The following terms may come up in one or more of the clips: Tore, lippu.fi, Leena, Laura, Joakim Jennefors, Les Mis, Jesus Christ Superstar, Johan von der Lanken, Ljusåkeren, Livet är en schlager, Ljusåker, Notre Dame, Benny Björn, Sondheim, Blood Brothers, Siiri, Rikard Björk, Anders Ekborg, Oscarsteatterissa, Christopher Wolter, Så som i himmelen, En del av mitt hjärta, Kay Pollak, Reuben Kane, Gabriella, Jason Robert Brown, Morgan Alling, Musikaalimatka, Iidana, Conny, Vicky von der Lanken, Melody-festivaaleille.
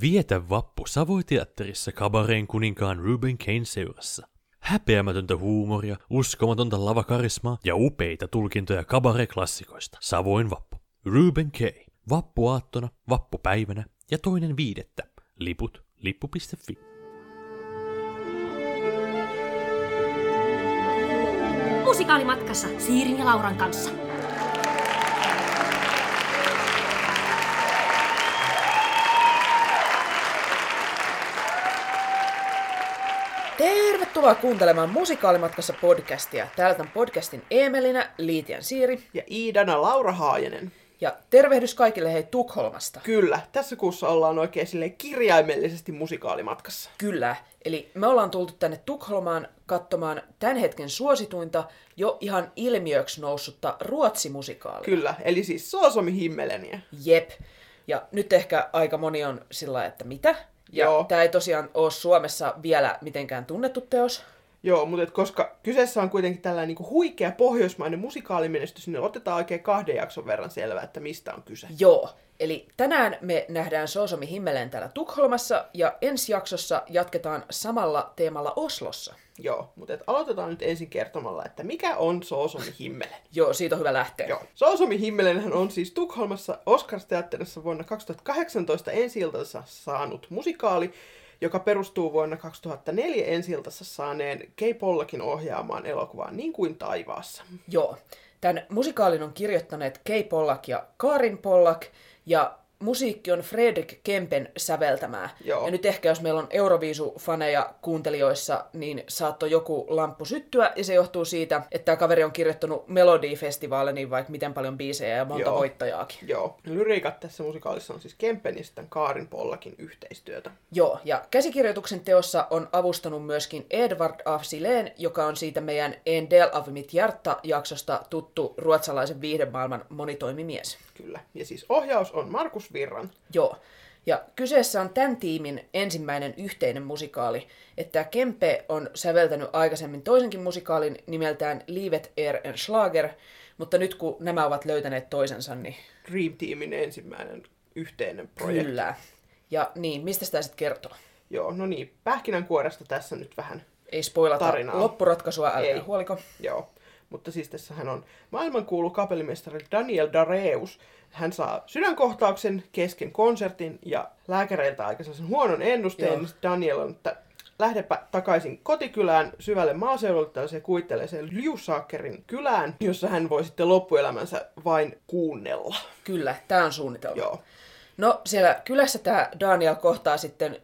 Vietä vappu Savoiteatterissa kabareen kuninkaan Reuben Kane seurassa. Häpeämätöntä huumoria, uskomatonta lavakarismaa ja upeita tulkintoja kabareklassikoista. Savoin vappu. Reuben Kane. Vappuaattona, vappupäivänä ja 2.5. Liput lippu.fi. Musikaalimatkassa Siirin ja Lauran kanssa. Tervetuloa kuuntelemaan Musikaalimatkassa podcastia. Täällä tämän podcastin Eemelinä, Liitian Siiri ja Iidana Laura Haajanen. Ja tervehdys kaikille hei Tukholmasta. Kyllä, tässä kuussa ollaan oikein silleen kirjaimellisesti musikaalimatkassa. Kyllä, eli me ollaan tultu tänne Tukholmaan katsomaan tämän hetken suosituinta, jo ihan ilmiöksi noussutta ruotsimusikaalia. Kyllä, eli siis Så som i himmelen. Jep, ja nyt ehkä aika moni on sillä että mitä? Ja tämä ei tosiaan ole Suomessa vielä mitenkään tunnettu teos. Joo, mutta koska kyseessä on kuitenkin tällainen niin kuin huikea pohjoismainen musikaalimenestys, niin otetaan oikein 2 jakson verran selvää, että mistä on kyse. Joo, eli tänään me nähdään Så som i himmelen täällä Tukholmassa ja ensi jaksossa jatketaan samalla teemalla Oslossa. Joo, mutta aloitetaan nyt ensin kertomalla, että mikä on Så som i himmelen. Joo, siitä on hyvä lähteä. Joo. Så som i himmelenhän on siis Tukholmassa Oscarsteatterissa vuonna 2018 ensi-iltansa saanut musikaali, joka perustuu vuonna 2004 ensi-iltansa saaneen Kay Pollakin ohjaamaan elokuvaan Niin kuin taivaassa. Joo. Tämän musikaalin on kirjoittaneet Kay Pollak ja Karin Pollak, ja musiikki on Fredrik Kempen säveltämää. Joo. Ja nyt ehkä jos meillä on Euroviisu-faneja kuuntelijoissa, niin saattoi joku lamppu syttyä, ja se johtuu siitä, että tämä kaveri on kirjoittanut Melody-festivaaleille, niin vaikka miten paljon biisejä ja monta voittajaakin. Joo. Lyriikat tässä musikaalissa on siis Kempen ja sitten Karin Pollakin yhteistyötä. Joo, ja käsikirjoituksen teossa on avustanut myöskin Edward Af Sillén, joka on siitä meidän En del av mitt hjärta -jaksosta tuttu ruotsalaisen viihdemaailman monitoimimies. Kyllä, ja siis ohjaus on Markus Virran. Joo, ja kyseessä on tämän tiimin ensimmäinen yhteinen musikaali, että Kempe on säveltänyt aikaisemmin toisenkin musikaalin nimeltään Livet är en schlager, mutta nyt kun nämä ovat löytäneet toisensa, niin... Dream Teamin ensimmäinen yhteinen projekti. Kyllä, ja niin, mistä sitä sitten kertoo? Joo, no niin, pähkinänkuoresta tässä nyt vähän ei spoilata tarinaa. Loppuratkaisua, älkää huoliko. Joo. Mutta siis tässähän on maailmankuulu kapellimestari Daniel Dareus. Hän saa sydänkohtauksen kesken konsertin ja lääkäreiltä aika sellaisen huonon ennusteen. Joo. Daniel on, että lähdepä takaisin kotikylään syvälle maaseudulle tällaiseen kuitteleeseen Ljusåkerin kylään, jossa hän voi sitten loppuelämänsä vain kuunnella. Kyllä, tämä on suunnitelma. Joo. No siellä kylässä tämä Daniel kohtaa sitten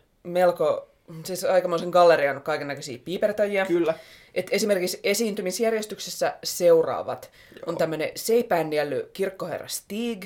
siis aikamoisen gallerian kaikennäköisiä piipertäjiä. Kyllä. Et esimerkiksi esiintymisjärjestyksessä seuraavat. Joo. On tämmöinen seipäännielly kirkkoherra Stig.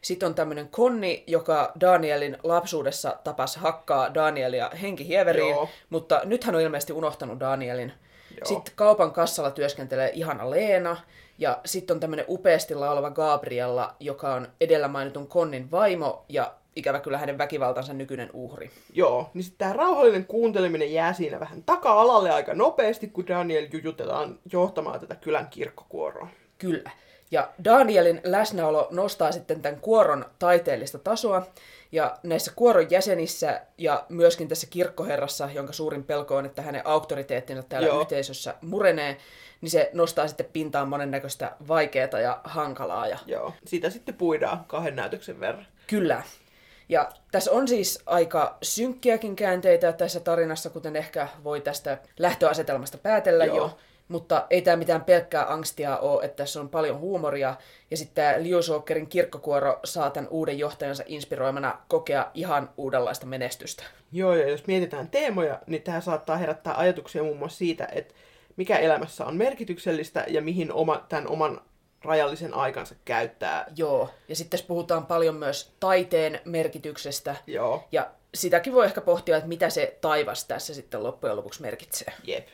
Sitten on tämmöinen Conny, joka Danielin lapsuudessa tapas hakkaa Danielia henkihieveriin. Joo. Mutta nyt hän on ilmeisesti unohtanut Danielin. Joo. Sitten kaupan kassalla työskentelee ihana Leena. Ja sitten on tämmöinen upeasti laulava Gabriella, joka on edellä mainitun Connyn vaimo ja ikävä kyllä hänen väkivaltansa nykyinen uhri. Joo, niin sitten tämä rauhallinen kuunteleminen jää siinä vähän taka-alalle aika nopeasti, kun Daniel jujutetaan johtamaan tätä kylän kirkkokuoroa. Kyllä, ja Danielin läsnäolo nostaa sitten tämän kuoron taiteellista tasoa, ja näissä kuoron jäsenissä ja myöskin tässä kirkkoherrassa, jonka suurin pelko on, että hänen auktoriteettinsa täällä yhteisössä murenee, niin se nostaa sitten pintaan monennäköistä vaikeaa ja hankalaa. Ja... Joo, siitä sitten puidaan 2 näytöksen verran. Kyllä. Ja tässä on siis aika synkkiäkin käänteitä tässä tarinassa, kuten ehkä voi tästä lähtöasetelmasta päätellä. Joo. Jo. Mutta ei tämä mitään pelkkää angstia ole, että tässä on paljon huumoria. Ja sitten tämä Ljusåkerin kirkkokuoro saa tämän uuden johtajansa inspiroimana kokea ihan uudenlaista menestystä. Joo, ja jos mietitään teemoja, niin tämä saattaa herättää ajatuksia muun muassa siitä, että mikä elämässä on merkityksellistä ja mihin tämän oman rajallisen aikansa käyttää. Joo, ja sitten puhutaan paljon myös taiteen merkityksestä. Joo. Ja sitäkin voi ehkä pohtia, että mitä se taivas tässä sitten loppujen lopuksi merkitsee. Jep.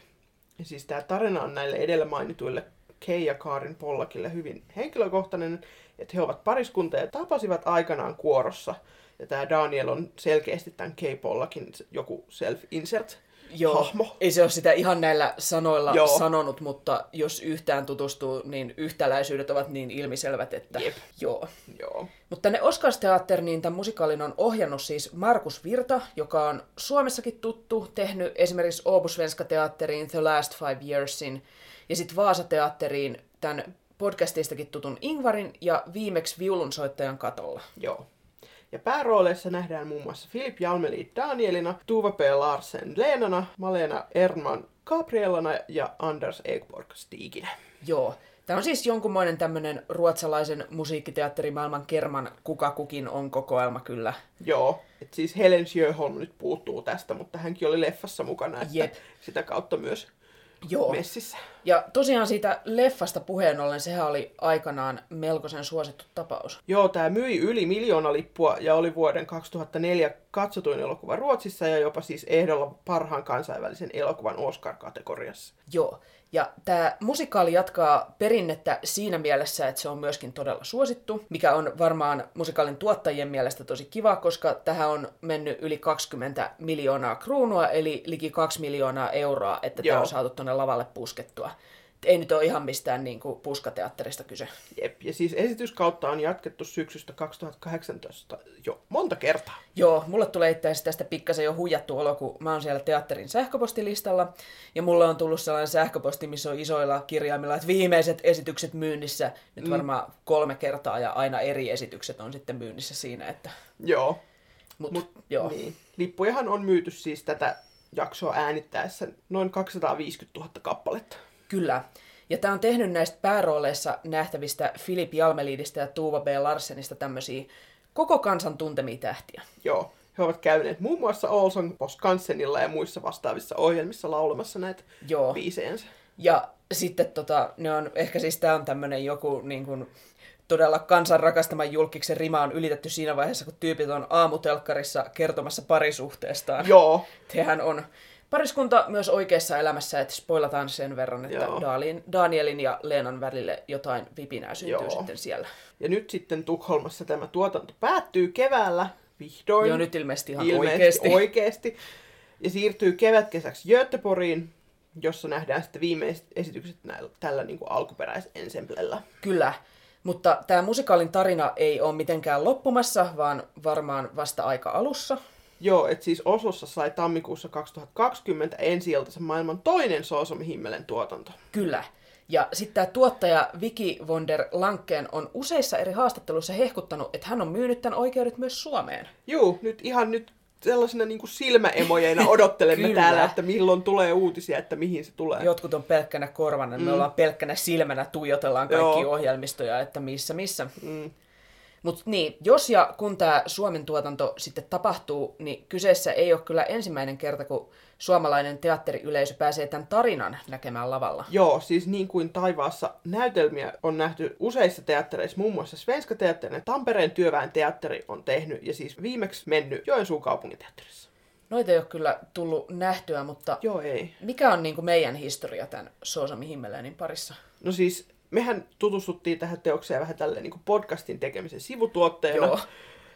Ja siis tämä tarina on näille edellä mainituille Kay ja Karin Pollakille hyvin henkilökohtainen, että he ovat pariskunta ja tapasivat aikanaan kuorossa. Ja tämä Daniel on selkeästi tämän Kay Pollakin joku self-insert. Joo, hahmo. Ei se ole sitä ihan näillä sanoilla sanonut, mutta jos yhtään tutustuu, niin yhtäläisyydet ovat niin ilmiselvät, että joo. Mutta tänne Oscarsteatteriin niin tämän musikaalin on ohjannut siis Markus Virta, joka on Suomessakin tuttu, tehnyt esimerkiksi Obus-Svenska-teatteriin The Last Five Yearsin ja sitten Vaasa-teatteriin tämän podcastistakin tutun Ingvarin ja viimeksi viulunsoittajan katolla. Joo. Ja päärooleissa nähdään muun muassa Filip Jalmeli Danielina, Tuva P. Larsen Leenana, Malena Erman Gabriellana ja Anders Ekborg Stiginä. Joo. Tämä on siis jonkunmoinen tämmöinen ruotsalaisen musiikkiteatterimaailman kerman kuka kukin on -kokoelma kyllä. Joo. Et siis Helen Sjöholm nyt puuttuu tästä, mutta hänkin oli leffassa mukana, että sitä kautta myös messissä. Ja tosiaan siitä leffasta puheen ollen, sehän oli aikanaan melkoisen suosittu tapaus. Joo, tämä myi yli 1 miljoonaa lippua ja oli vuoden 2004 katsotuin elokuva Ruotsissa ja jopa siis ehdolla parhaan kansainvälisen elokuvan Oscar-kategoriassa. Joo, ja tämä musikaali jatkaa perinnettä siinä mielessä, että se on myöskin todella suosittu, mikä on varmaan musikaalin tuottajien mielestä tosi kiva, koska tähän on mennyt yli 20 miljoonaa kruunua, eli liki 2 miljoonaa euroa, että tämä on saatu tuonne lavalle puskettua. Ei nyt ole ihan mistään niin kuin puskateatterista kyse. Jep, ja siis esityskautta on jatkettu syksystä 2018 jo monta kertaa. Joo, mulle tulee itse asiassa tästä pikkasen jo huijattu olo, kun mä oon siellä teatterin sähköpostilistalla. Ja mulle on tullut sellainen sähköposti, missä on isoilla kirjaimilla, että viimeiset esitykset myynnissä. Nyt varmaan 3 kertaa ja aina eri esitykset on sitten myynnissä siinä. Että... Joo. Mut, niin. Lippujahan on myyty siis tätä jaksoa äänittäessä noin 250 000 kappaletta. Kyllä. Ja tämä on tehnyt näistä päärooleissa nähtävistä Filip Jalmelidistä ja Tuva B. Larsenista tämmöisiä koko kansan tuntemia tähtiä. Joo. He ovat käyneet muun muassa Olson Poskansenilla ja muissa vastaavissa ohjelmissa laulamassa näitä biisejänsä. Ja sitten ne on, ehkä siis tämä on tämmöinen joku niin kuin todella kansan rakastaman julkiksen rima on ylitetty siinä vaiheessa, kun tyypit on aamutelkkarissa kertomassa parisuhteestaan. Joo. Tehän on... Pariskunta myös oikeassa elämässä, että spoilataan sen verran, että Danielin ja Leenan välille jotain vipinää syntyy sitten siellä. Ja nyt sitten Tukholmassa tämä tuotanto päättyy keväällä vihdoin. Joo, nyt ilmeisesti ihan oikeasti. Ja siirtyy kevätkesäksi Göteborgiin, jossa nähdään sitten viimeiset esitykset tällä niin kuin alkuperäisensemblellä. Kyllä, mutta tämä musikaalin tarina ei ole mitenkään loppumassa, vaan varmaan vasta aika alussa. Joo, että siis Oslossa sai tammikuussa 2020 ensi-iltansa maailman toinen Så som i himmelen -tuotanto. Kyllä. Ja sitten tämä tuottaja Vicky von der Lanken on useissa eri haastatteluissa hehkuttanut, että hän on myynyt tämän oikeudet myös Suomeen. Joo, nyt sellaisena niin kuin silmäemojeina odottelemme täällä, että milloin tulee uutisia, että mihin se tulee. Jotkut on pelkkänä korvana, me ollaan pelkkänä silmänä, tuijotellaan kaikkia ohjelmistoja, että missä. Mm. Mutta niin, jos ja kun tämä Suomen tuotanto sitten tapahtuu, niin kyseessä ei ole kyllä ensimmäinen kerta, kun suomalainen teatteriyleisö pääsee tämän tarinan näkemään lavalla. Joo, siis niin kuin taivaassa näytelmiä on nähty useissa teattereissa, muun muassa Svenska Teatterin ja Tampereen työväen teatteri on tehnyt ja siis viimeksi mennyt Joensuun kaupunginteatterissa. Noita ei ole kyllä tullut nähtyä, mutta mikä on niin kuin meidän historia tämän Så som i himmelenin parissa? No siis... Mehän tutustuttiin tähän teokseen vähän tälleen niin kuin podcastin tekemisen sivutuotteena. Joo.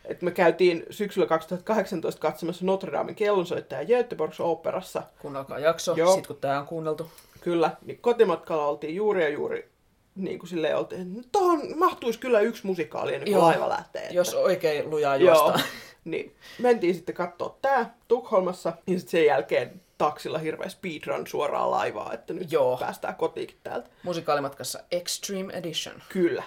Et me käytiin syksyllä 2018 katsomassa Notre Damen kellonsoittaja Göteborgs oopperassa. Kuunnelkaa jakso, sit kun tämä on kuunneltu. Kyllä, niin kotimatkalla oltiin juuri, niin kuin silleen oltiin, tuohon mahtuisi kyllä yksi musikaali ennen kuin laiva lähtee. Että... Jos oikein lujaa juostaan. Niin, mentiin sitten katsoa tää Tukholmassa ja sitten sen jälkeen taksilla hirveä speedrun suoraan laivaa, että nyt päästään kotiinkin täältä. Musikaalimatkassa Extreme Edition. Kyllä.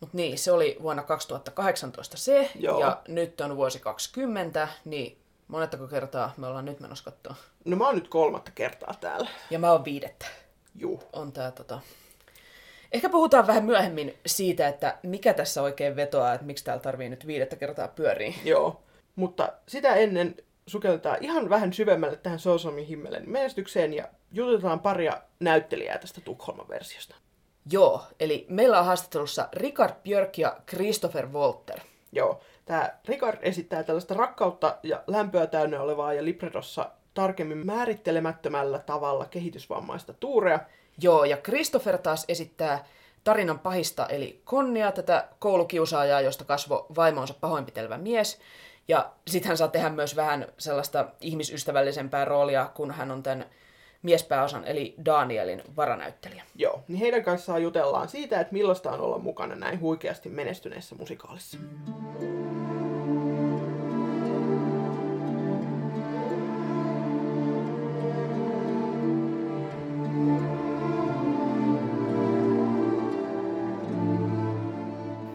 Mut niin, se oli vuonna 2018 se, ja nyt on vuosi 2020, niin monettako kertaa me ollaan nyt menossa katsoa? No mä oon nyt 3 kertaa täällä. Ja mä oon 5. Juu. On tää Ehkä puhutaan vähän myöhemmin siitä, että mikä tässä oikein vetoaa, että miksi täällä tarvii nyt 5 kertaa pyöriä. Joo, mutta sitä ennen sukelletaan ihan vähän syvemmälle tähän Så som i himmelen menestykseen ja jututetaan paria näyttelijää tästä Tukholman versiosta. Joo, eli meillä on haastattelussa Rikard Björk ja Christopher Wolter. Joo, tämä Rikard esittää tällaista rakkautta ja lämpöä täynnä olevaa ja librettossa tarkemmin määrittelemättömällä tavalla kehitysvammaista Torea. Joo, ja Christopher taas esittää tarinan pahista eli Connya, tätä koulukiusaajaa, josta kasvoi vaimonsa pahoinpitelevä mies. Ja sit hän saa tehdä myös vähän sellaista ihmisystävällisempää roolia, kun hän on tämän miespääosan, eli Danielin varanäyttelijä. Joo, niin heidän kanssaan jutellaan siitä, että millaista on olla mukana näin huikeasti menestyneessä musikaalissa.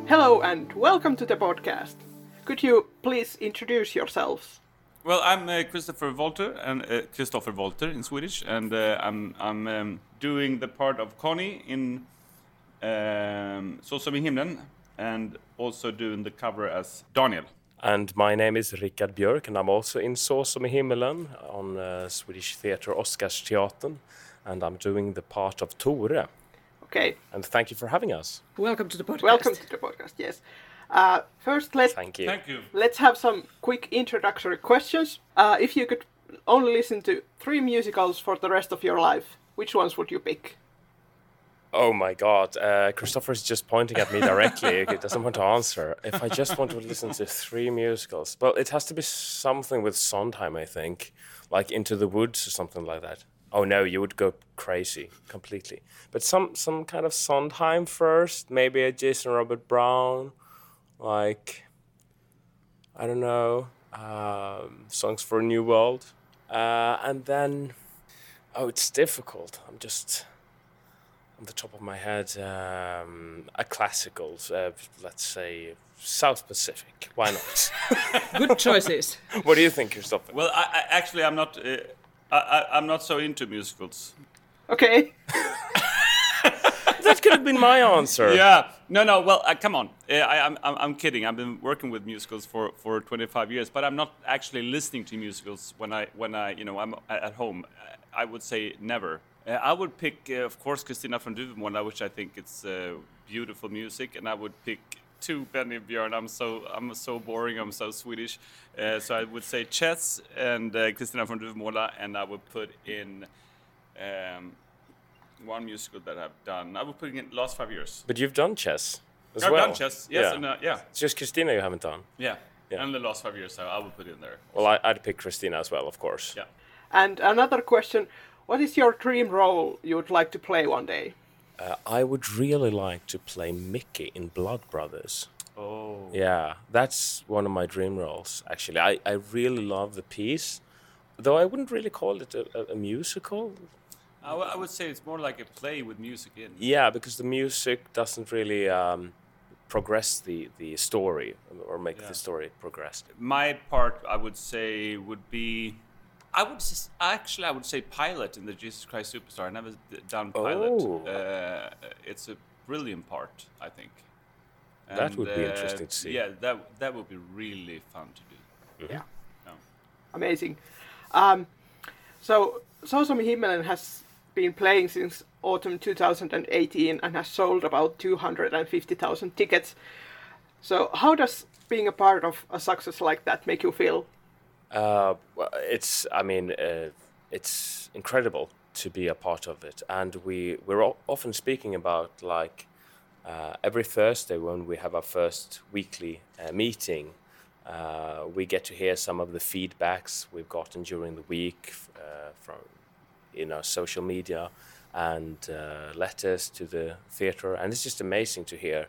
Hello and welcome to the podcast. Could you please introduce yourselves? Well, I'm Christopher Wolter in Swedish, and I'm doing the part of Conny in Så som i himmelen, and also doing the cover as Daniel. And my name is Rikard Björk, and I'm also in Så som i himmelen on Swedish theatre Oscarsteatern, and I'm doing the part of Tore. Okay. And thank you for having us. Welcome to the podcast. Welcome to the podcast. Yes. First, let's have some quick introductory questions. If you could only listen to 3 musicals for the rest of your life, which ones would you pick? Oh my God, Christopher's just pointing at me directly. He doesn't want to answer. If I just want to listen to 3 musicals, well, it has to be something with Sondheim, I think, like Into the Woods or something like that. Oh no, you would go crazy completely. But some kind of Sondheim first, maybe a Jason Robert Brown. Like, I don't know, Songs for a New World. And then, it's difficult. I'm just, on the top of my head, a classical, let's say, South Pacific. Why not? Good choices. What do you think, Christopher? Well, I actually, I'm not so into musicals. Okay. That could have been my answer. Yeah. No. Well, come on. I'm kidding. I've been working with musicals for 25 years, but I'm not actually listening to musicals when I'm at home. I would say never. I would pick, of course, Kristina från Duvemåla, which I think it's beautiful music, and I would pick 2 Benny Björn. I'm so boring. I'm so Swedish. So I would say Chess and Kristina från Duvemåla, and I would put in. One musical that I've done. I was putting in Last 5 years. But you've done Chess as well. I've done Chess, yes. Yeah. And, it's just Kristina you haven't done. Yeah. And the Last 5 years, so I would put in there. Well, I'd pick Kristina as well, of course. Yeah. And another question. What is your dream role you would like to play one day? I would really like to play Mickey in Blood Brothers. Oh. Yeah, that's one of my dream roles, actually. I really love the piece, though I wouldn't really call it a musical. I would say it's more like a play with music in. Yeah, because the music doesn't really progress the story or make the story progress. My part, I would say, would be... I would say Pilate in the Jesus Christ Superstar. I've never done Pilate. Oh. It's a brilliant part, I think. And that would be interesting to see. Yeah, that would be really fun to do. Mm-hmm. Yeah. Amazing. So, Så som i himmelen has been playing since autumn 2018 and has sold about 250,000 tickets. So how does being a part of a success like that make you feel? It's incredible to be a part of it. And we're often speaking about every Thursday when we have our first weekly meeting. We get to hear some of the feedbacks we've gotten during the week from social media and letters to the theatre, and it's just amazing to hear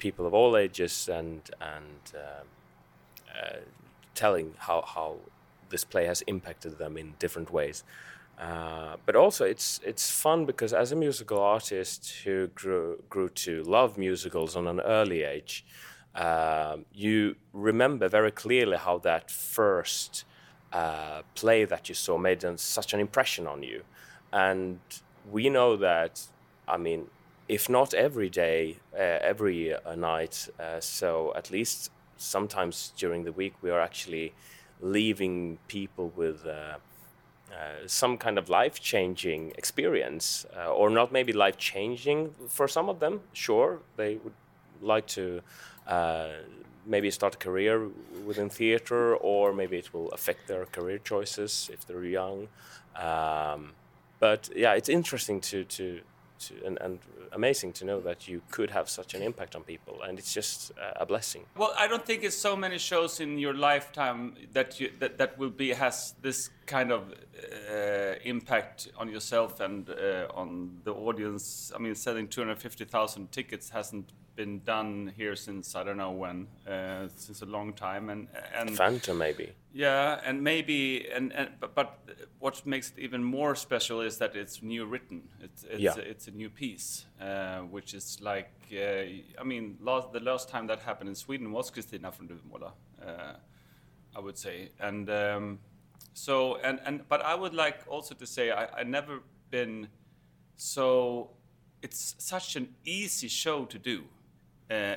people of all ages and telling how this play has impacted them in different ways. But also it's fun because as a musical artist who grew to love musicals on an early age. You remember very clearly how that first play that you saw made such an impression on you. And we know that, if not every day, every night, so at least sometimes during the week, we are actually leaving people with some kind of life-changing experience, or not maybe life-changing for some of them. Sure, they would like to... maybe start a career within theatre, or maybe it will affect their career choices if they're young. But it's interesting to and amazing to know that you could have such an impact on people, and it's just a blessing. Well, I don't think it's so many shows in your lifetime that will be has this kind of impact on yourself and on the audience. I mean, selling 250,000 tickets hasn't been done here since I don't know when, since a long time, and Fanta maybe. Yeah, and maybe and but what makes it even more special is that it's new written. It's a new piece, which is like I mean, the last time that happened in Sweden was Kristina från Duvemåla, I would say, and so and but I would like also to say I never been so. It's such an easy show to do.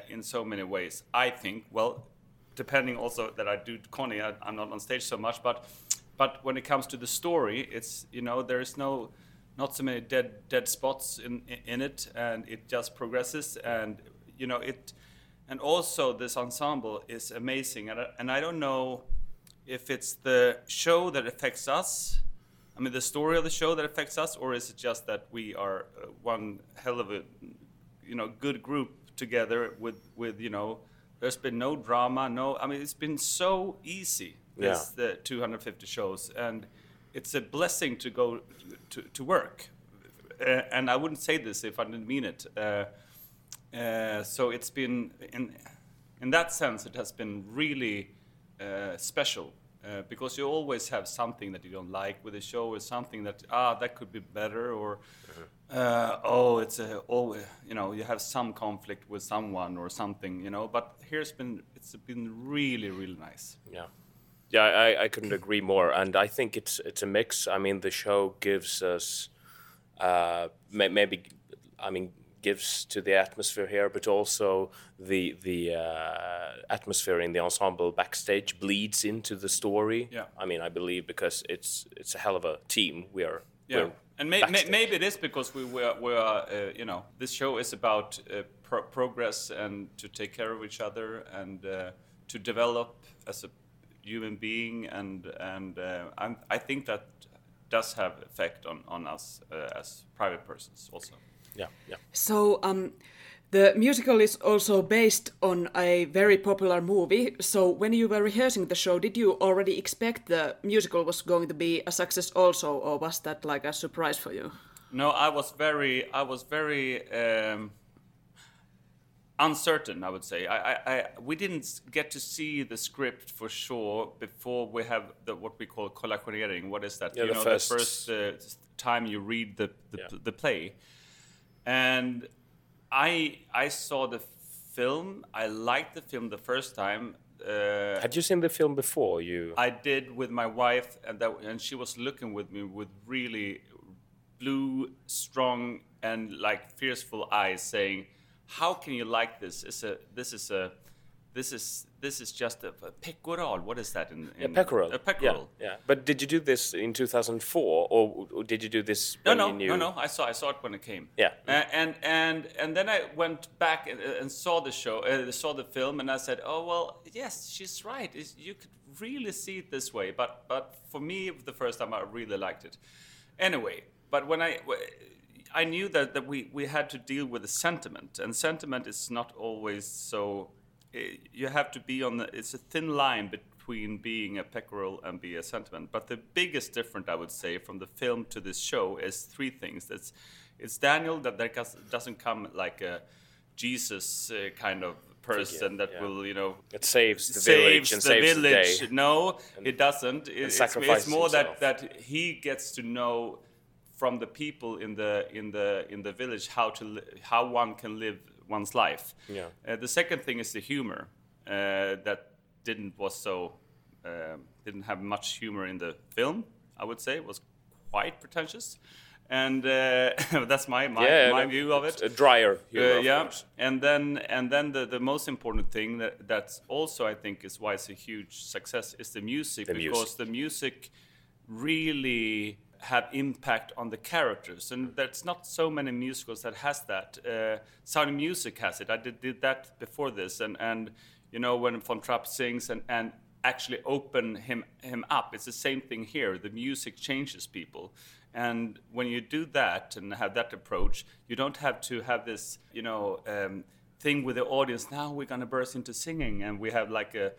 In so many ways, I think. Well, depending also that I do Conny, I'm not on stage so much. But when it comes to the story, it's there is not so many dead spots in it, and it just progresses. And it, and also this ensemble is amazing. And I don't know if it's the show that affects us. I mean, the story of the show that affects us, or is it just that we are one hell of a good group together with there's been no drama, I mean, it's been so easy, the 250 shows, and it's a blessing to go to work, and I wouldn't say this if I didn't mean it, so it's been in that sense it has been really special, because you always have something that you don't like with a show, or something that that could be better, or you have some conflict with someone or something, but it's been really, really nice. Yeah, I couldn't agree more, and I think it's a mix. I mean, the show gives us gives to the atmosphere here, but also the atmosphere in the ensemble backstage bleeds into the story. Yeah. I mean, I believe because it's a hell of a team we are. Yeah, and maybe it is because we are this show is about progress and to take care of each other and to develop as a human being, and I think that does have effect on us as private persons also. Yeah. So the musical is also based on a very popular movie. So when you were rehearsing the show, did you already expect the musical was going to be a success also, or was that like a surprise for you? No, I was very uncertain, I would say. We didn't get to see the script for sure before we have what we call kollationering. What is that? Yeah, the first time you read the play. And I saw the film. I liked the film the first time. Had you seen the film before? I did with my wife, and she was looking with me with really blue, strong, and like fearful eyes, saying, "How can you like this? This is just a pecoral. What is that in pecoral? A pecoral. Yeah. But did you do this in 2004, or did you do this when you knew? No. I saw it when it came. Yeah. And then I went back and saw the show, saw the film, and I said, "Oh well, yes, she's right. You could really see it this way." But for me, the first time I really liked it. Anyway, but when I knew that we had to deal with the sentiment, and sentiment is not always so. You have to be it's a thin line between being a pecoral and be a sentiment. But the biggest difference, I would say, from the film to this show is three things. It's Daniel that doesn't come like a Jesus kind of person that will, It saves the village and saves the day. No, it doesn't. It's more that he gets to know from the people in the village how one can live one's life. Yeah. The second thing is the humor that didn't have much humor in the film. I would say it was quite pretentious, and that's my view of it. A drier humor. And then the most important thing that's also I think is why it's a huge success is the music, because the music really have impact on the characters, and there's not so many musicals that has that. Sound of Music has it. I did that before this, and when Von Trapp sings, and actually open him up. It's the same thing here. The music changes people. And when you do that and have that approach, you don't have to have this, thing with the audience. Now we're going to burst into singing, and we have like a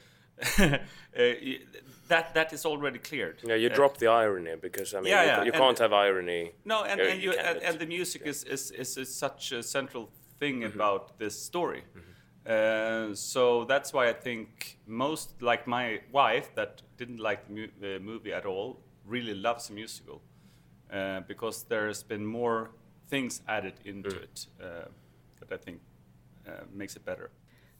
that is already cleared. Yeah, you drop the irony, because I mean, you can't have irony. No, and the music is such a central thing mm-hmm. about this story. Mm-hmm. So that's why I think most, like my wife that didn't like the movie at all, really loves the musical, because there's been more things added into it that I think makes it better.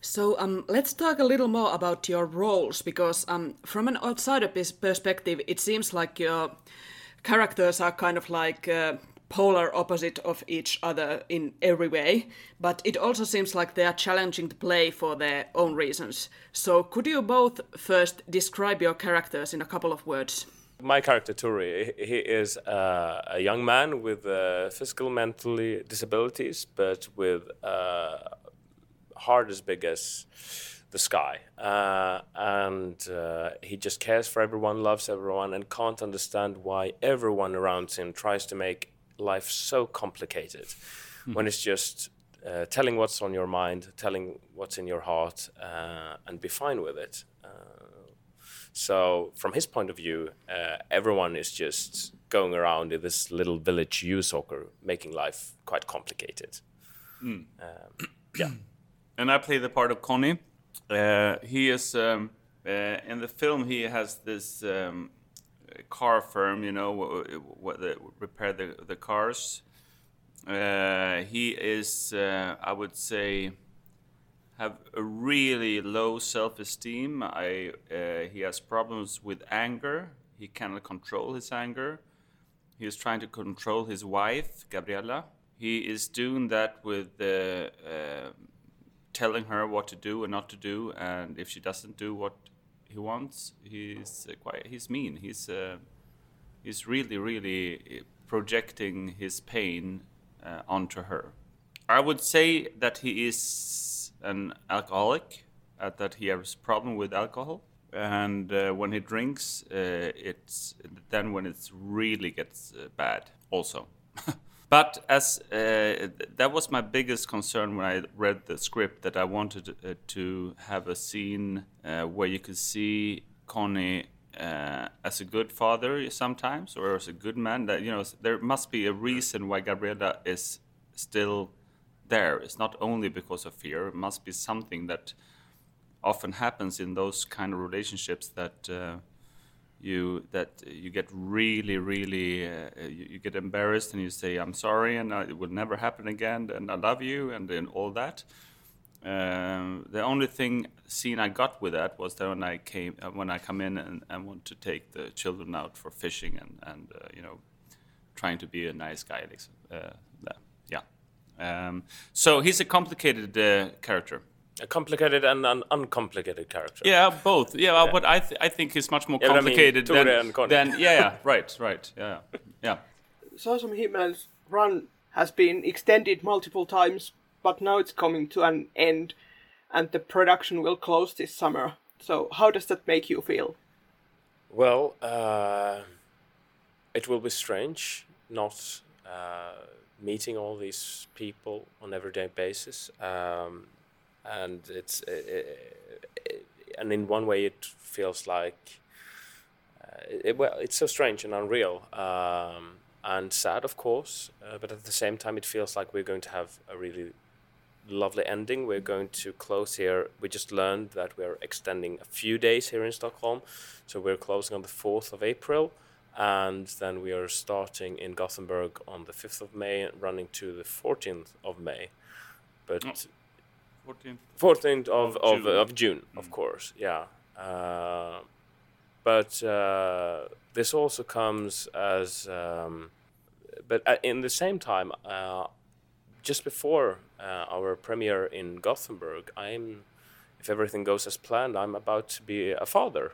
So let's talk a little more about your roles, because from an outsider perspective, it seems like your characters are kind of like... polar opposite of each other in every way, but it also seems like they are challenging to play for their own reasons. So could you both first describe your characters in a couple of words? My character, Tore, he is a young man with physical, mentally disabilities, but with heart as big as the sky. And he just cares for everyone, loves everyone, and can't understand why everyone around him tries to make life so complicated when it's just telling what's on your mind, telling what's in your heart, and be fine with it. So from his point of view, everyone is just going around in this little village Ljusåker, making life quite complicated. And I play the part of Conny. He is in the film. He has this car firm, they repair the cars. He is, I would say, have a really low self-esteem. He has problems with anger. He cannot control his anger. He is trying to control his wife, Gabriella. He is doing that with telling her what to do and not to do, and if she doesn't do what he wants, he's mean. He's really, really projecting his pain onto her. I would say that he is an alcoholic, that he has a problem with alcohol, and when he drinks, it's then when it really gets bad also. But as that was my biggest concern when I read the script, that I wanted to have a scene where you could see Conny as a good father sometimes, or as a good man. That there must be a reason why Gabriella is still there. It's not only because of fear. It must be something that often happens in those kind of relationships that. You get really, really, you get embarrassed, and you say, I'm sorry, and it will never happen again, and I love you, and then all that. The only scene I got with that was that when I come in and want to take the children out for fishing and trying to be a nice guy. So he's a complicated character. A complicated and an uncomplicated character. Yeah, both. Yeah, yeah. But I think he's much more complicated than So som i himmelen's run has been extended multiple times, but now it's coming to an end, and the production will close this summer. So how does that make you feel? Well, it will be strange not meeting all these people on everyday basis. And it's and in one way it feels like it's so strange and unreal and sad, of course, but at the same time it feels like we're going to have a really lovely ending. We're going to close here. We just learned that we're extending a few days here in Stockholm, so we're closing on the 4th of April, and then we are starting in Gothenburg on the 5th of May and running to the 14th of May. But 14th of June, of course, yeah. But this also comes as... but in the same time, just before our premiere in Gothenburg, if everything goes as planned, I'm about to be a father.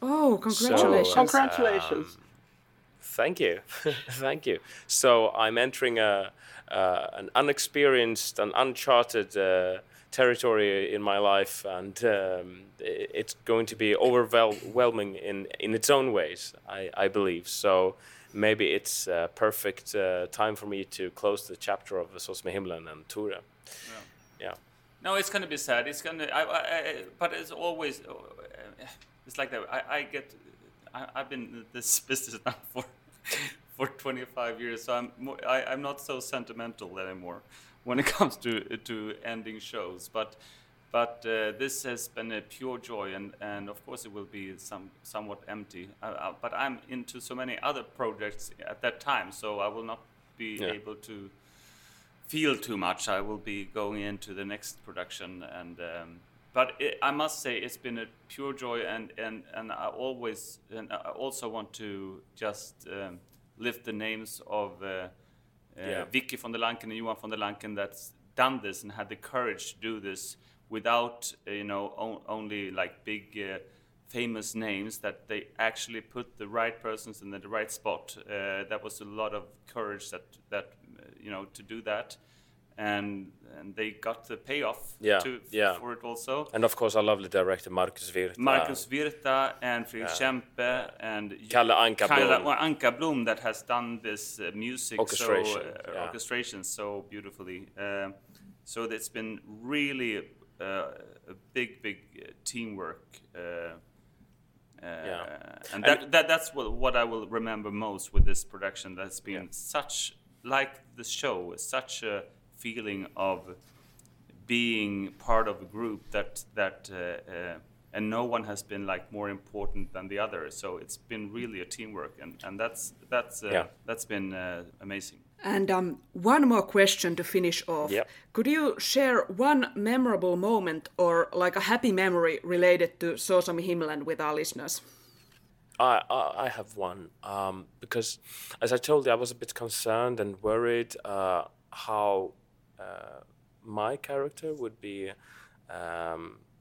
Oh, congratulations. So, congratulations. Thank you. Thank you. So I'm entering an unexperienced and uncharted territory in my life, and it's going to be overwhelming in its own ways, I believe. So maybe it's a perfect time for me to close the chapter of Så som i himmelen and Tore. Yeah. No, it's going to be sad. It's going to, but it's always, it's like that. I've been in this business now for 25 years, so I'm not so sentimental anymore when it comes to ending shows, but this has been a pure joy, and of course it will be somewhat empty. But I'm into so many other projects at that time, so I will not be able to feel too much. I will be going into the next production, and I must say it's been a pure joy, and I also want to just lift the names of. Vicky von der Lanken and Johan von der Lanken that's done this and had the courage to do this without only like big famous names, that they actually put the right persons in the right spot. That was a lot of courage that to do that, and they got the payoff for it also. And of course, our lovely director Markus Virta and Fredrik Kempen and Kalle Ankablom, that has done this music orchestration so beautifully. So that's been really a big teamwork. And that's what I will remember most with this production. That's been such, like the show, such a feeling of being part of a group that and no one has been like more important than the other. So it's been really a teamwork, and that's been amazing. And one more question to finish off. Yep. Could you share one memorable moment or like a happy memory related to Så som i himmelen with our listeners? I have one, because as I told you, I was a bit concerned and worried how my character would be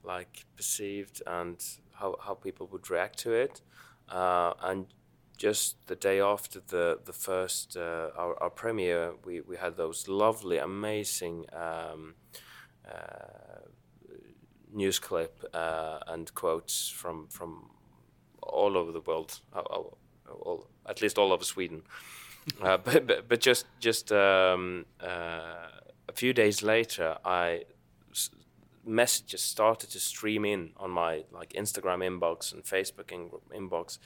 like perceived and how people would react to it. And just the day after the first our premiere, we had those lovely, amazing news clip and quotes from all over the world, at least all over Sweden. But just a few days later, messages started to stream in on my like Instagram inbox and Facebook inbox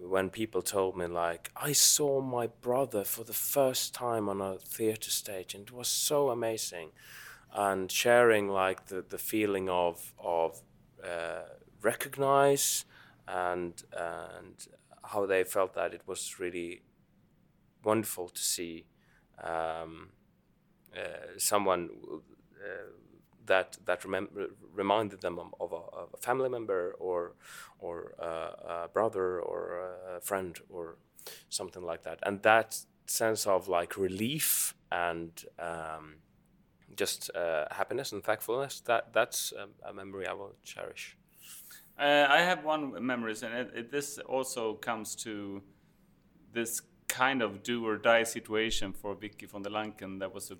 when people told me like, I saw my brother for the first time on a theater stage, and it was so amazing, and sharing like the feeling of recognize and how they felt that it was really wonderful to see someone that reminded them of a family member or a brother or a friend or something like that. And that sense of like relief and just happiness and thankfulness, that's a memory I will cherish. I have one memory, and this also comes to this kind of do or die situation for Vicky von der Lanken, that was an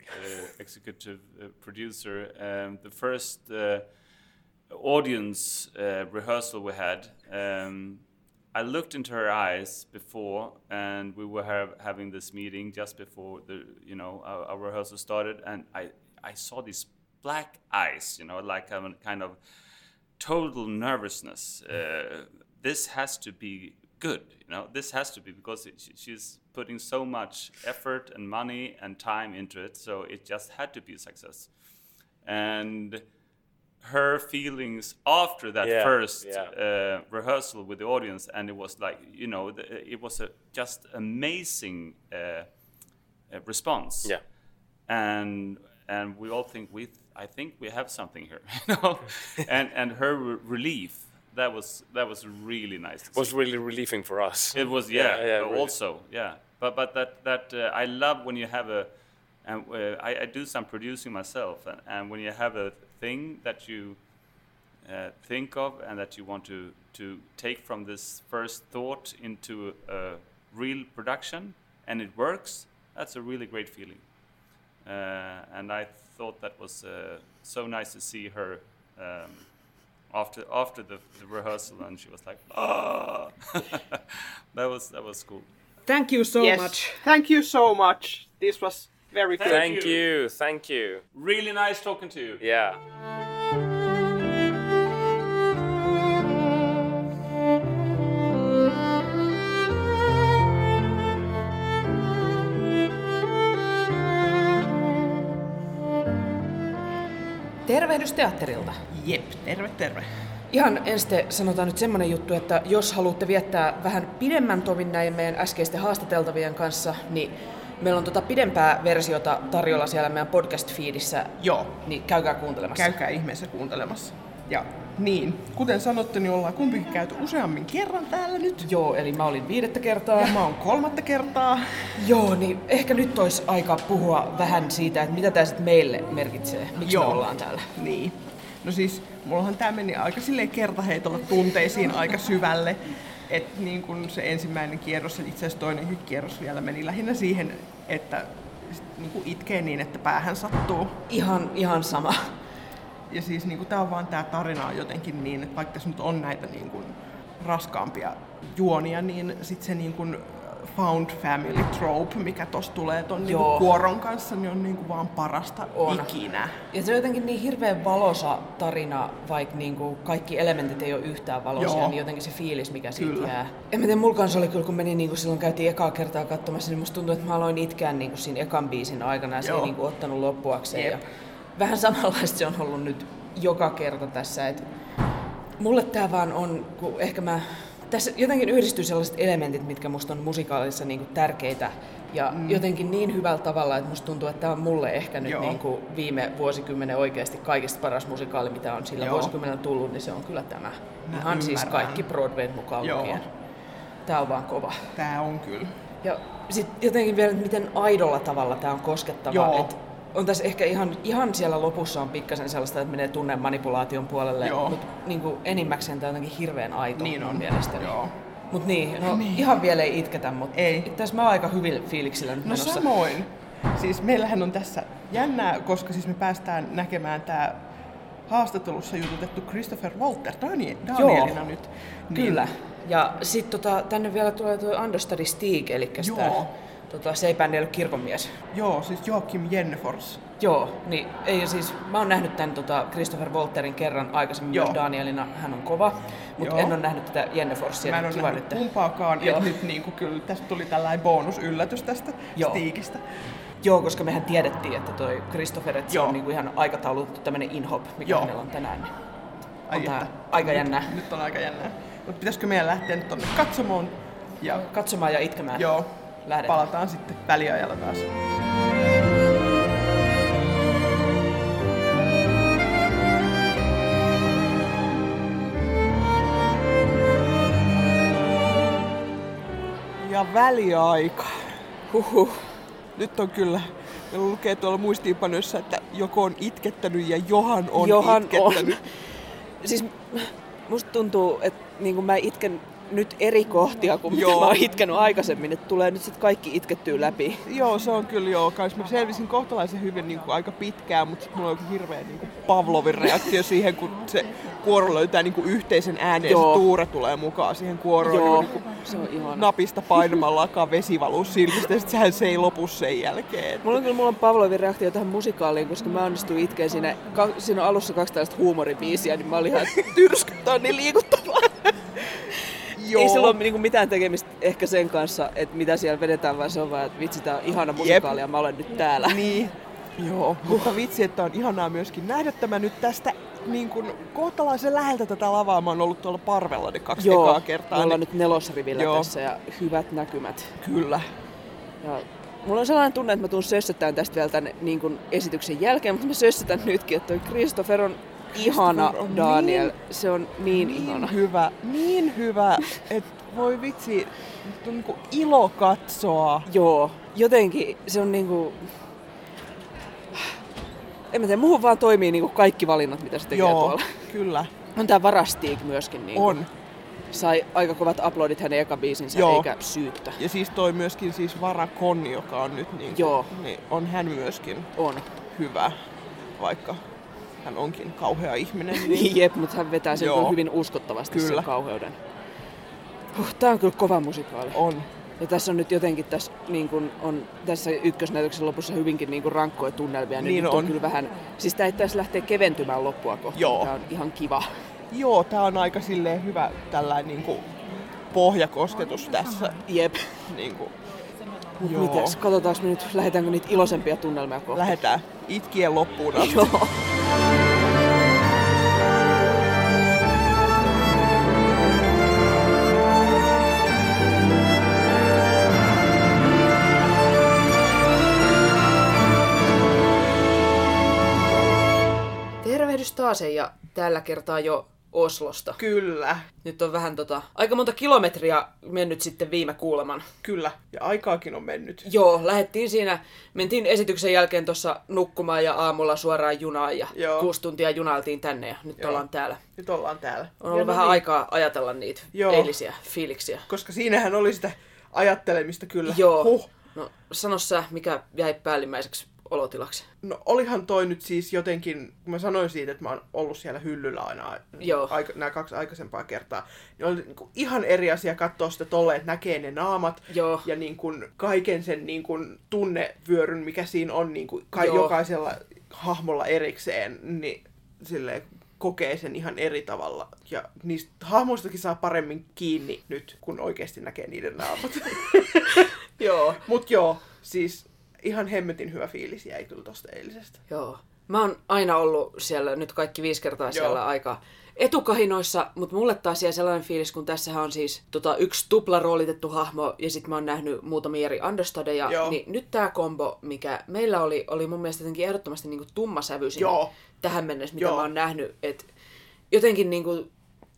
executive producer. The first audience rehearsal we had, I looked into her eyes before, and we were having this meeting just before our rehearsal started, and I saw these black eyes, like a kind of total nervousness. This has to be good, this has to be, because she's putting so much effort and money and time into it, so it just had to be a success. And her feelings after that first rehearsal with the audience, and it was like, it was a just amazing response. Yeah. And we all think I think we have something here, and her relief. That was really nice to see. It was really relieving for us. It was really. But that I love when you have I do some producing myself, and when you have a thing that you think of and that you want to take from this first thought into a real production and it works, that's a really great feeling. And I thought that was so nice to see her after the rehearsal, and she was like, "Ah!" That was cool. Thank you so much. Thank you so much. This was very good. Thank you. Really nice talking to you. Yeah. Tervehdys teatterilta. Jep, terve. Ihan ensin sanotaan nyt semmoinen juttu, että jos haluatte viettää vähän pidemmän tovin näin meidän äskeisten haastateltavien kanssa, niin meillä on pidempää versiota tarjolla siellä meidän podcast-feedissä. Joo. Niin käykää kuuntelemassa. Käykää ihmeessä kuuntelemassa. Ja niin, kuten sanotte, niin ollaan kumpikin käyty useammin kerran täällä nyt. Joo, eli mä olin 5. kertaa. Ja mä oon 3. kertaa. Joo, niin ehkä nyt olisi aika puhua vähän siitä, että mitä tää sitten meille merkitsee. Miksi me ollaan täällä. Niin. No siis, mullahan tää meni aika silleen kertaheitolla tunteisiin aika syvälle. Että niin kun se ensimmäinen kierros ja itse asiassa toinenkin kierros vielä meni lähinnä siihen, että niin itkee niin, että päähän sattuu. Ihan sama. Ja siis niin tämä on vaan tämä tarina jotenkin niin, että vaikka tässä nyt on näitä niin kuin raskaampia juonia, niin sitten se niin kuin found family trope, mikä tuossa tulee tuon niin kuin kuoron kanssa, niin on niin kuin vaan parasta ikinä. Ja se on jotenkin niin hirveän valosa tarina, vaikka niin kuin kaikki elementit ei ole yhtään valoisia, niin jotenkin se fiilis, mikä siitä jää. En mä tiedä, mulla kanssa oli kyllä, kun meni niin kuin silloin käytiin ekaa kertaa katsomassa, niin musta tuntui, että mä aloin itkään niin kuin siinä ekan biisin aikana ja se ei niin kuin ottanut loppuakseen. Yep. Vähän samanlaista se on ollut nyt joka kerta tässä, että mulle tää vaan on, kun ehkä mä, tässä jotenkin yhdistyy sellaiset elementit, mitkä musta on musikaalissa niinku tärkeitä ja jotenkin niin hyvällä tavalla, että musta tuntuu, että tää on mulle ehkä nyt niinku viime vuosikymmenen oikeasti kaikista paras musikaali, mitä on sillä vuosikymmenellä tullut, niin se on kyllä tämä. Mä ihan ymmärrän. Siis kaikki Broadway mukaan lukien. Tää on vaan kova. Tää on kyllä. Ja sit jotenkin vielä, miten aidolla tavalla tää on koskettava, että on tässä ehkä ihan siellä lopussa on pikkasen sellaista, että menee tunnemanipulaation puolelle, mutta niin enimmäkseen tämä on jotenkin hirveän aito niin on mielestäni. Mutta ihan vielä ei itketä, mutta tässä mä oon aika hyvillä fiiliksillä nyt menossa. Samoin. Siis meillähän on tässä jännää, koska siis me päästään näkemään tämä haastattelussa jututettu Christopher Wolter Danielina nyt. Niin. Kyllä. Ja sitten tänne vielä tulee tuo understudy Stig, eli seipään ei ollut kirkonmies. Joo, siis Joakim Jennefors. Joo, niin ei siis, mä oon nähnyt tän Christopher Wolterin kerran aikaisemmin myös Danielina, hän on kova, mutta en ole nähnyt tätä Jenneforsia. Mä en ole nähnyt kumpaakaan, että nyt niinku kyllä tästä tuli tällainen bonusyllätys tästä Stigistä. Joo, koska mehän tiedettiin, että toi Christopher, että se on niinku ihan aikataulutettu tämmönen in-hop, mikä meillä on tänään. Niin on tää aika jännää. Nyt on aika jännää. Mut pitäisikö meidän lähteä nyt tonne katsomaan? Ja katsomaan ja itkemään. Joo. Lähdetään. Palataan sitten väliajalla taas. Ja väliaika. Huhhuh. Nyt on kyllä. Meillä lukee tuolla muistiinpanoissa, että joku on itkettänyt ja Johan itkettänyt. On. Siis musta tuntuu, että niin kuin mä itken nyt eri kohtia, kun mä oon itkenut aikaisemmin, että tulee nyt sitten kaikki itkettyä läpi. Joo, se on kyllä kans mä selvisin kohtalaisen hyvin niin kuin aika pitkään, mutta sitten mulla on hirveä niin kuin Pavlovin reaktio siihen, kun se kuoro löytää niin kuin yhteisen ääneen, ja Tuure tulee mukaan siihen kuoroon. Joo, niin kuin se on ihana. Napista painamalla alkaa vesi valuu silmistä, ja sitten sehän se ei lopu sen jälkeen. Mulla on Pavlovin reaktio tähän musikaaliin, koska mä onnistuin itkeen siinä alussa 2 tällaista huumoribiisiä, niin mä olin ihan tyrskyttää niin liikuttavaa. Joo. Ei sillä ole niinku mitään tekemistä ehkä sen kanssa, että mitä siellä vedetään, vaan se on vaan, että vitsi, tää on ihana musikaali ja mä olen nyt täällä. Niin. Joo, mutta vitsi, että on ihanaa myöskin nähdä tämä nyt tästä niin kuin kohtalaisen läheltä tätä lavaa. Mä oon ollut tuolla parvella ne 2 ekaa kertaa. Me ollaan nyt nelosrivillä tässä ja hyvät näkymät. Kyllä. Ja mulla on sellainen tunne, että mä tuun sössätään tästä vielä tämän niin kuin esityksen jälkeen, mutta mä sössätän nytkin, että toi Christopher on ihana Daniel, se on niin ihana. Niin hyvä, että voi vitsi, on niinku ilo katsoa. Joo, jotenkin se on niinku, en mä tiedä, muuhun vaan toimii niinku kaikki valinnat, mitä se tekee tuolla. Joo, kyllä. On tää varastik myöskin. Niinku. On. sai aika kovat aplodit hänen eka biisinsä, joo, eikä syyttä. Ja siis toi myöskin siis Vara Conny, joka on nyt niin, joo, niin on hän myöskin on hyvä, vaikka hän onkin kauhea ihminen. Niin jep, mutta hän vetää sen hyvin uskottavasti, kyllä, sen kauheuden. Tää on kyllä kova musikaali. On. Ja tässä on nyt jotenkin tässä, niin kun on, tässä ykkösnäytöksen lopussa hyvinkin niin kun rankkoja tunnelmia. Niin nyt on kyllä vähän, siis tää ei taisi lähteä keventymään loppua kohtaan. Joo. Tää on ihan kiva. Joo, tää on aika silleen hyvä tällainen niin kuin pohjakosketus tässä. Jep. Niin kuin, mitäs, katsotaanko me nyt, lähdetäänkö niitä iloisempia tunnelmia kohtaan? Lähetään. Itkien loppuun asti. Joo. Tervehdys taas, ja tällä kertaa jo Oslosta. Kyllä. Nyt on vähän aika monta kilometriä mennyt sitten viime kuuleman. Kyllä, ja aikaakin on mennyt. Joo, lähdettiin siinä, mentiin esityksen jälkeen tuossa nukkumaan ja aamulla suoraan junaan ja 6 tuntia junailtiin tänne ja nyt ollaan täällä. Nyt ollaan täällä. On ollut vähän aikaa ajatella niitä eilisiä fiiliksiä. Koska siinähän oli sitä ajattelemista kyllä. Joo. Huh. No sano sä, mikä jäi päällimmäiseksi olotilaksi? No olihan toi nyt siis jotenkin, kun mä sanoin siitä, että mä oon ollut siellä hyllyllä aina nämä 2 aikaisempaa kertaa, niin oli niin kuin ihan eri asia katsoa sitä tolleen, että näkee ne naamat, joo, ja niin kuin kaiken sen niin kuin tunnevyöryn, mikä siinä on niin kuin jokaisella hahmolla erikseen, niin silleen kokee sen ihan eri tavalla. Ja niistä hahmoistakin saa paremmin kiinni nyt, kun oikeasti näkee niiden naamat. Joo. Mut joo, siis ihan hemmetin hyvä fiilis jäi kyllä tosta eilisestä. Joo. Mä oon aina ollut siellä, nyt kaikki 5 kertaa siellä aika etukahinoissa, mutta mulle taas jäi sellainen fiilis, kun tässähän on siis yksi tuplaroolitettu hahmo, ja sit mä oon nähnyt muutamia eri understudeja, niin nyt tää kombo, mikä meillä oli mun mielestä jotenkin ehdottomasti niinku tummasävyisinä tähän mennessä, mitä mä oon nähnyt, että jotenkin niinku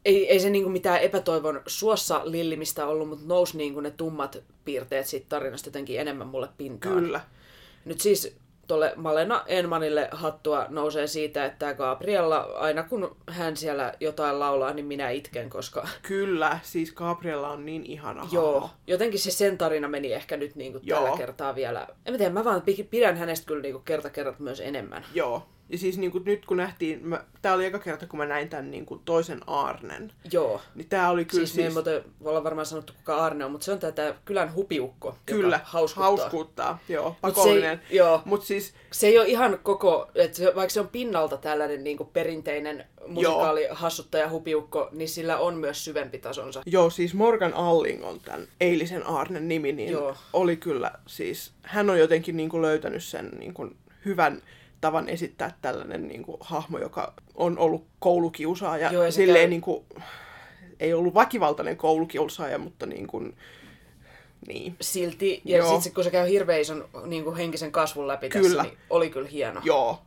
ei se niinku mitään epätoivon suossa lillimistä ollut, mutta nousi niinku ne tummat piirteet siitä tarinasta jotenkin enemmän mulle pintaan. Kyllä. Nyt siis tuolle Malena Ermanille hattua nousee siitä, että Gabriella, aina kun hän siellä jotain laulaa, niin minä itken, koska kyllä, siis Gabriella on niin ihana. Joo, jotenkin se sen tarina meni ehkä nyt niinku tällä kertaa vielä. En mä tiedä, mä vaan pidän hänestä kyllä niinku kerta myös enemmän. Joo. Ja siis niin kuin nyt kun nähtiin, tää oli eka kerta kun mä näin tän niin kuin toisen Aarnen. Joo. Niin tää oli kyllä siis me ollaan varmaan sanottu kuka Aarne on, mutta se on tää kylän hupiukko, kyllä, joka hauskuttaa. Joo, pakollinen. Mut siis se ei ole ihan koko, että vaikka se on pinnalta tällainen niin kuin perinteinen musikaali hassuttaja hupiukko, niin sillä on myös syvempi tasonsa. Joo, siis Morgan Alling on tän eilisen Aarnen nimi, niin oli kyllä siis, hän on jotenkin niin kuin löytänyt sen niin kuin hyvän tavan esittää tällainen niin kuin hahmo, joka on ollut koulukiusaaja. Joo, ja silleen niin kuin, ei ollut väkivaltainen koulukiusaaja, mutta niin kuin niin. Silti, ja sitten kun se käy hirveän ison niin kuin henkisen kasvun läpi tässä, niin oli kyllä hieno. Joo.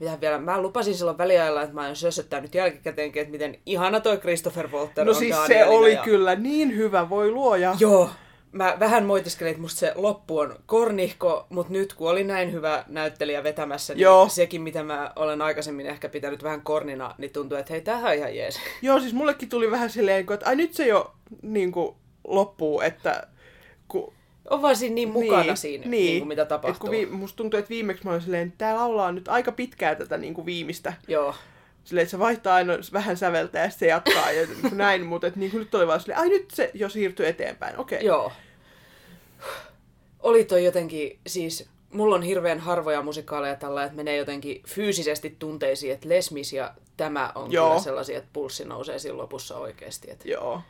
Mitähän vielä? Mä lupasin silloin väliajalla, että mä aion sössöttää nyt jälkikäteenkin, että miten ihana toi Christopher Wolter on Danielina. No siis se oli kyllä niin hyvä, voi luoja. Joo. Mä vähän moitiskelin, että musta se loppu on kornihko, mutta nyt kun oli näin hyvä näyttelijä vetämässä, niin sekin, mitä mä olen aikaisemmin ehkä pitänyt vähän kornina, niin tuntuu, että hei, tämähän on ihan jees. Joo, siis mullekin tuli vähän silleen, että nyt se jo niin kuin loppuu, että kun on vaan siinä niin mukana siinä, niin kuin mitä tapahtuu. Musta tuntuu, että viimeksi mä olin silleen, että tää laulaa nyt aika pitkään tätä niin kuin viimeistä. Joo. Silleen, että se vaihtaa aina vähän säveltä ja se jatkaa ja näin, mutta et, niin kuin nyt oli vaan silleen, nyt se jo siirtyy eteenpäin, okei. Okay. Joo. Oli toi jotenkin, siis mulla on hirveän harvoja musikaaleja tällä, että menee jotenkin fyysisesti tunteisiin, että Les Mis ja tämä on kyllä sellaisia, että pulssi nousee siinä lopussa oikeasti. Että joo.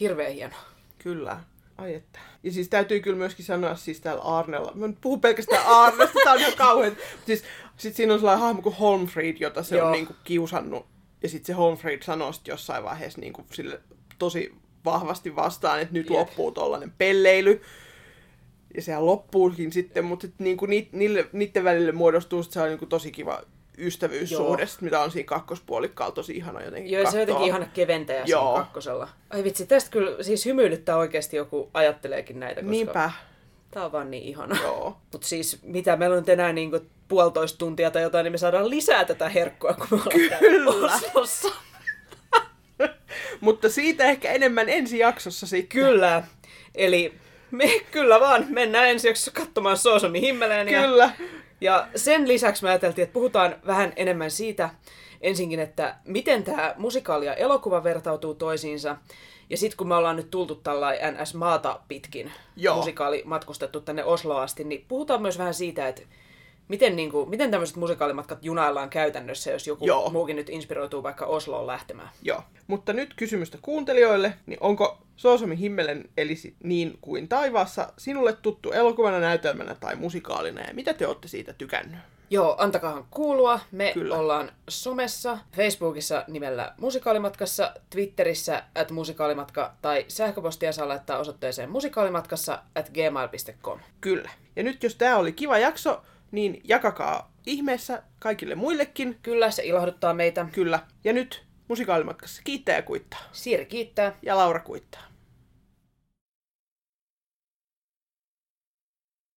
Hirveän hieno. Kyllä. Ai että. Ja siis täytyy kyllä myöskin sanoa siis täällä Aarnella. Mä nyt puhun pelkästään Aarnesta, tää on ihan kauhean. Siis sit siinä on sellainen hahmo kuin Holmfrid, jota se on niinku kiusannut. Ja sit se Holmfrid sanoo sit jossain vaiheessa niinku sille tosi vahvasti vastaan, että nyt loppuu tollainen pelleily. Ja sehän loppuukin sitten, mutta niinku niiden välille muodostuu sit se on niinku tosi kiva ystävyyssuhde, mitä on siinä kakkospuolikkaalla tosi ihana jotenkin katsoa. Joo, se on jotenkin ihana keventäjä siinä kakkosella. Ai vitsi, tästä kyllä siis hymyilyttää oikeasti joku ajatteleekin näitä, koska niinpä. Tää on vaan niin ihana. Joo. Mut siis mitä meillä on tänään niinku 1,5 tuntia tai jotain, niin me saadaan lisää tätä herkkua, kun me ollaan täällä Oslossa. Mutta siitä ehkä enemmän ensi jaksossa sitten. Kyllä. Eli me kyllä vaan mennään ensi jaksossa katsomaan Så som i himmelen. Kyllä. Ja sen lisäksi me ajateltiin, että puhutaan vähän enemmän siitä ensinkin, että miten tämä musikaali ja elokuva vertautuu toisiinsa. Ja sitten kun me ollaan nyt tultu tällainen NS-maata pitkin, musikaali matkustettu tänne Osloa asti, niin puhutaan myös vähän siitä, että miten tämmöiset musikaalimatkat junaillaan käytännössä, jos joku muukin nyt inspiroituu vaikka Osloon lähtemään. Joo, mutta nyt kysymystä kuuntelijoille, niin onko Så som i himmelen eli niin kuin taivaassa sinulle tuttu elokuvana, näytelmänä tai musikaalina ja mitä te olette siitä tykännyt? Joo, antakaahan kuulua. Me ollaan somessa, Facebookissa nimellä Musikaalimatkassa, Twitterissä @musikaalimatka tai sähköpostia saa laittaa osoitteeseen musikaalimatkassa@gmail.com. Kyllä. Ja nyt jos tää oli kiva jakso, niin jakakaa ihmeessä kaikille muillekin. Kyllä, se ilahduttaa meitä. Kyllä. Ja nyt Musikaalimatkassa kiittää ja kuittaa. Siiri kiittää. Ja Laura kuittaa.